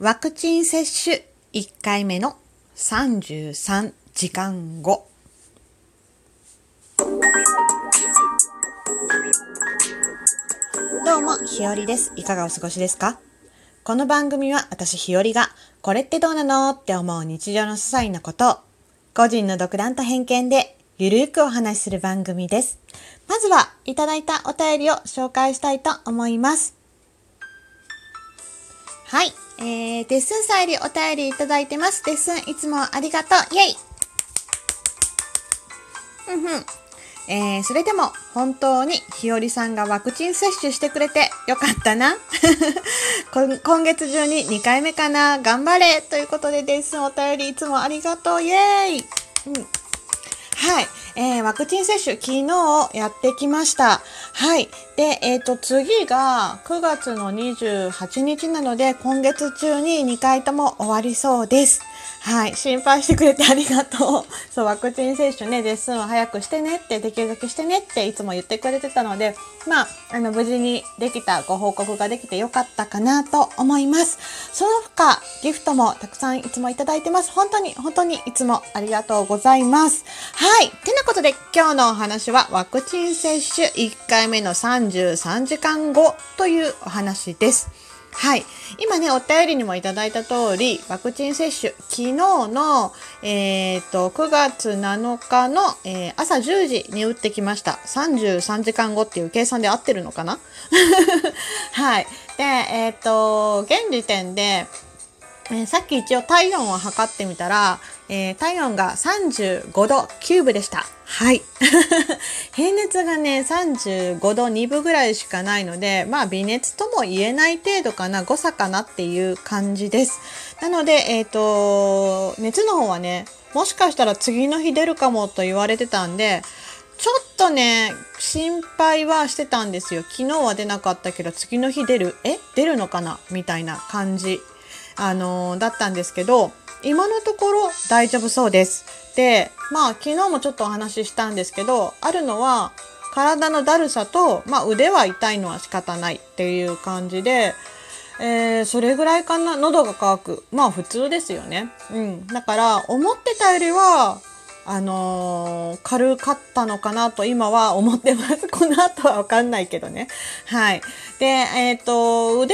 ワクチン接種1回目の33時間後。どうも、ひよりです。いかがお過ごしですか？この番組は私ひよりがこれってどうなのって思う日常の些細なことを個人の独断と偏見でゆるーくお話しする番組です。まずはいただいたお便りを紹介したいと思います。はい、デッスンさんよりお便りいただいてます。デッスンいつもありがとう。イエイ。それでも本当にひよりさんがワクチン接種してくれてよかったな今月中に2回目かな、頑張れということで、デッスンお便りいつもありがとう。イエーイ、はい、ワクチン接種昨日やってきました。はい。で、次が9月の28日なので、今月中に2回とも終わりそうです。はい。心配してくれてありがとう。そう、ワクチン接種ね、レッスンを早くしてねって、できるだけしてねっていつも言ってくれてたので、まあ、無事にできたご報告ができてよかったかなと思います。その他、ギフトもたくさんいつもいただいてます。本当にいつもありがとうございます。はい。てなことで、今日のお話はワクチン接種1回目の33時間後というお話です。はい。今ね、お便りにもいただいた通り、ワクチン接種、昨日の、9月7日の、朝10時に打ってきました。33時間後っていう計算で合ってるのかなはい。で、現時点で、さっき一応体温を測ってみたら、体温が35度9分でした。はい。平熱がね、35度2分ぐらいしかないので、まあ微熱とも言えない程度かな、誤差かなっていう感じです。なので、熱の方はね、もしかしたら次の日出るかもと言われてたんで、ちょっとね、心配はしてたんですよ。昨日は出なかったけど、次の日出る？出るのかな？みたいな感じ。だったんですけど、今のところ大丈夫そうです。で、まあ昨日もちょっとお話ししたんですけど、あるのは体のだるさと、まあ腕は痛いのは仕方ないっていう感じで、それぐらいかな。喉が渇く。まあ普通ですよね。うん。だから思ってたよりは、軽かったのかなと今は思ってます。この後はわかんないけどね。はい。で、腕の痛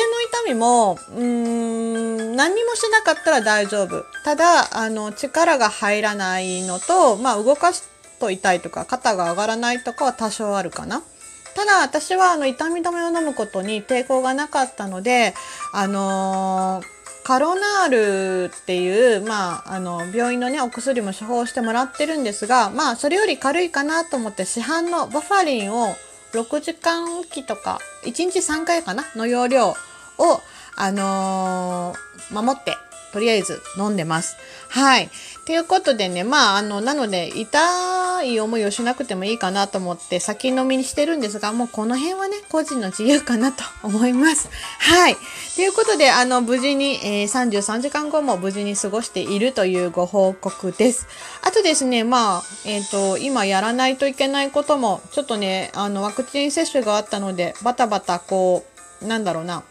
みも、何にもしなかったら大丈夫。ただ、力が入らないのと、まあ、動かすと痛いとか、肩が上がらないとかは多少あるかな。ただ、私は、痛み止めを飲むことに抵抗がなかったので、カロナールっていう、まあ、病院のね、お薬も処方してもらってるんですが、まあ、それより軽いかなと思って、市販のバファリンを6時間おきとか、1日3回かなの容量を、守って、とりあえず飲んでます。はい。ということでね、まあ、なので、痛い思いをしなくてもいいかなと思って、先飲みにしてるんですが、もうこの辺はね、個人の自由かなと思います。はい。ということで、無事に、33時間後も無事に過ごしているというご報告です。あとですね、まあ、今やらないといけないことも、ちょっとね、ワクチン接種があったので、バタバタ、こう、なんだろうな、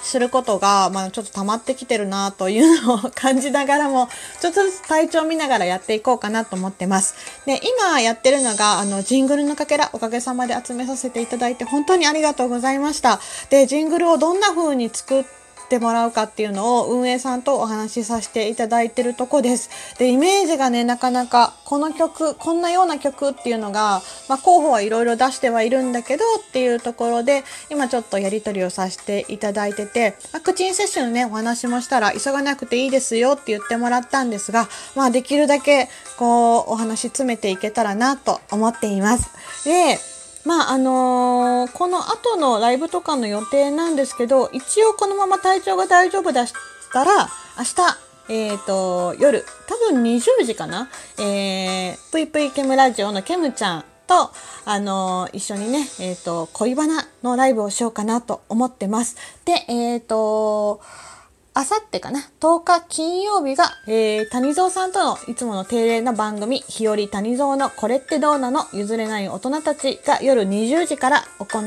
することが、まあ、ちょっと溜まってきてるなというのを感じながらも、ちょっとずつ体調見ながらやっていこうかなと思ってます。で、今やってるのが、ジングルのかけら、おかげさまで集めさせていただいて、本当にありがとうございました。で、ジングルをどんな風に作ってもらうかっていうのを運営さんとお話しさせていただいてるとこです。で、イメージがね、なかなか、この曲、こんなような曲っていうのが、まあ、候補はいろいろ出してはいるんだけどっていうところで、今ちょっとやり取りをさせていただいてて、ワクチン接種のね、お話もしたら、急がなくていいですよって言ってもらったんですが、まあ、できるだけ、こう、お話詰めていけたらなと思っています。で、まあこの後のライブとかの予定なんですけど、一応このまま体調が大丈夫だったら明日、夜多分20時かな、ぷいぷいケムラジオのケムちゃんと一緒にね、恋バナのライブをしようかなと思ってます。で、あさってかな、10日金曜日が、谷蔵さんとのいつもの定例の番組、ひより谷蔵のこれってどうなの？譲れない大人たちが夜20時から行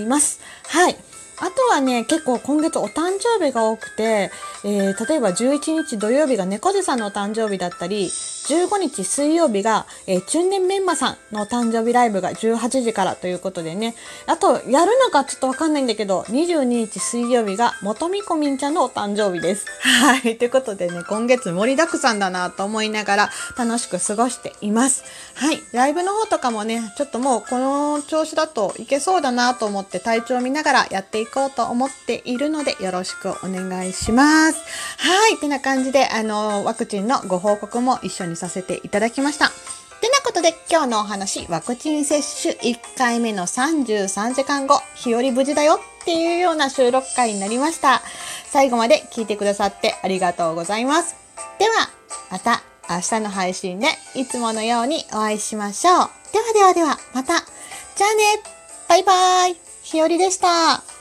います。はい。あとはね、結構今月お誕生日が多くて、例えば11日土曜日が猫背さんのお誕生日だったり、15日水曜日が、中年メンマさんのお誕生日ライブが18時からということでね。あと、やるのかちょっとわかんないんだけど、22日水曜日が元美子みんちゃんのお誕生日です。はい。ということでね、今月盛りだくさんだなと思いながら楽しく過ごしています。はい。ライブの方とかもね、ちょっともうこの調子だといけそうだなと思って体調を見ながらやっていこうと思っているので、よろしくお願いします。はい。てな感じで、ワクチンのご報告も一緒にさせていただきました。てなことで今日のお話、ワクチン接種1回目の33時間後、日和無事だよっていうような収録回になりました。最後まで聞いてくださってありがとうございます。では、また明日の配信でいつものようにお会いしましょう。ではまた。じゃあね。バイバイ。日和でした。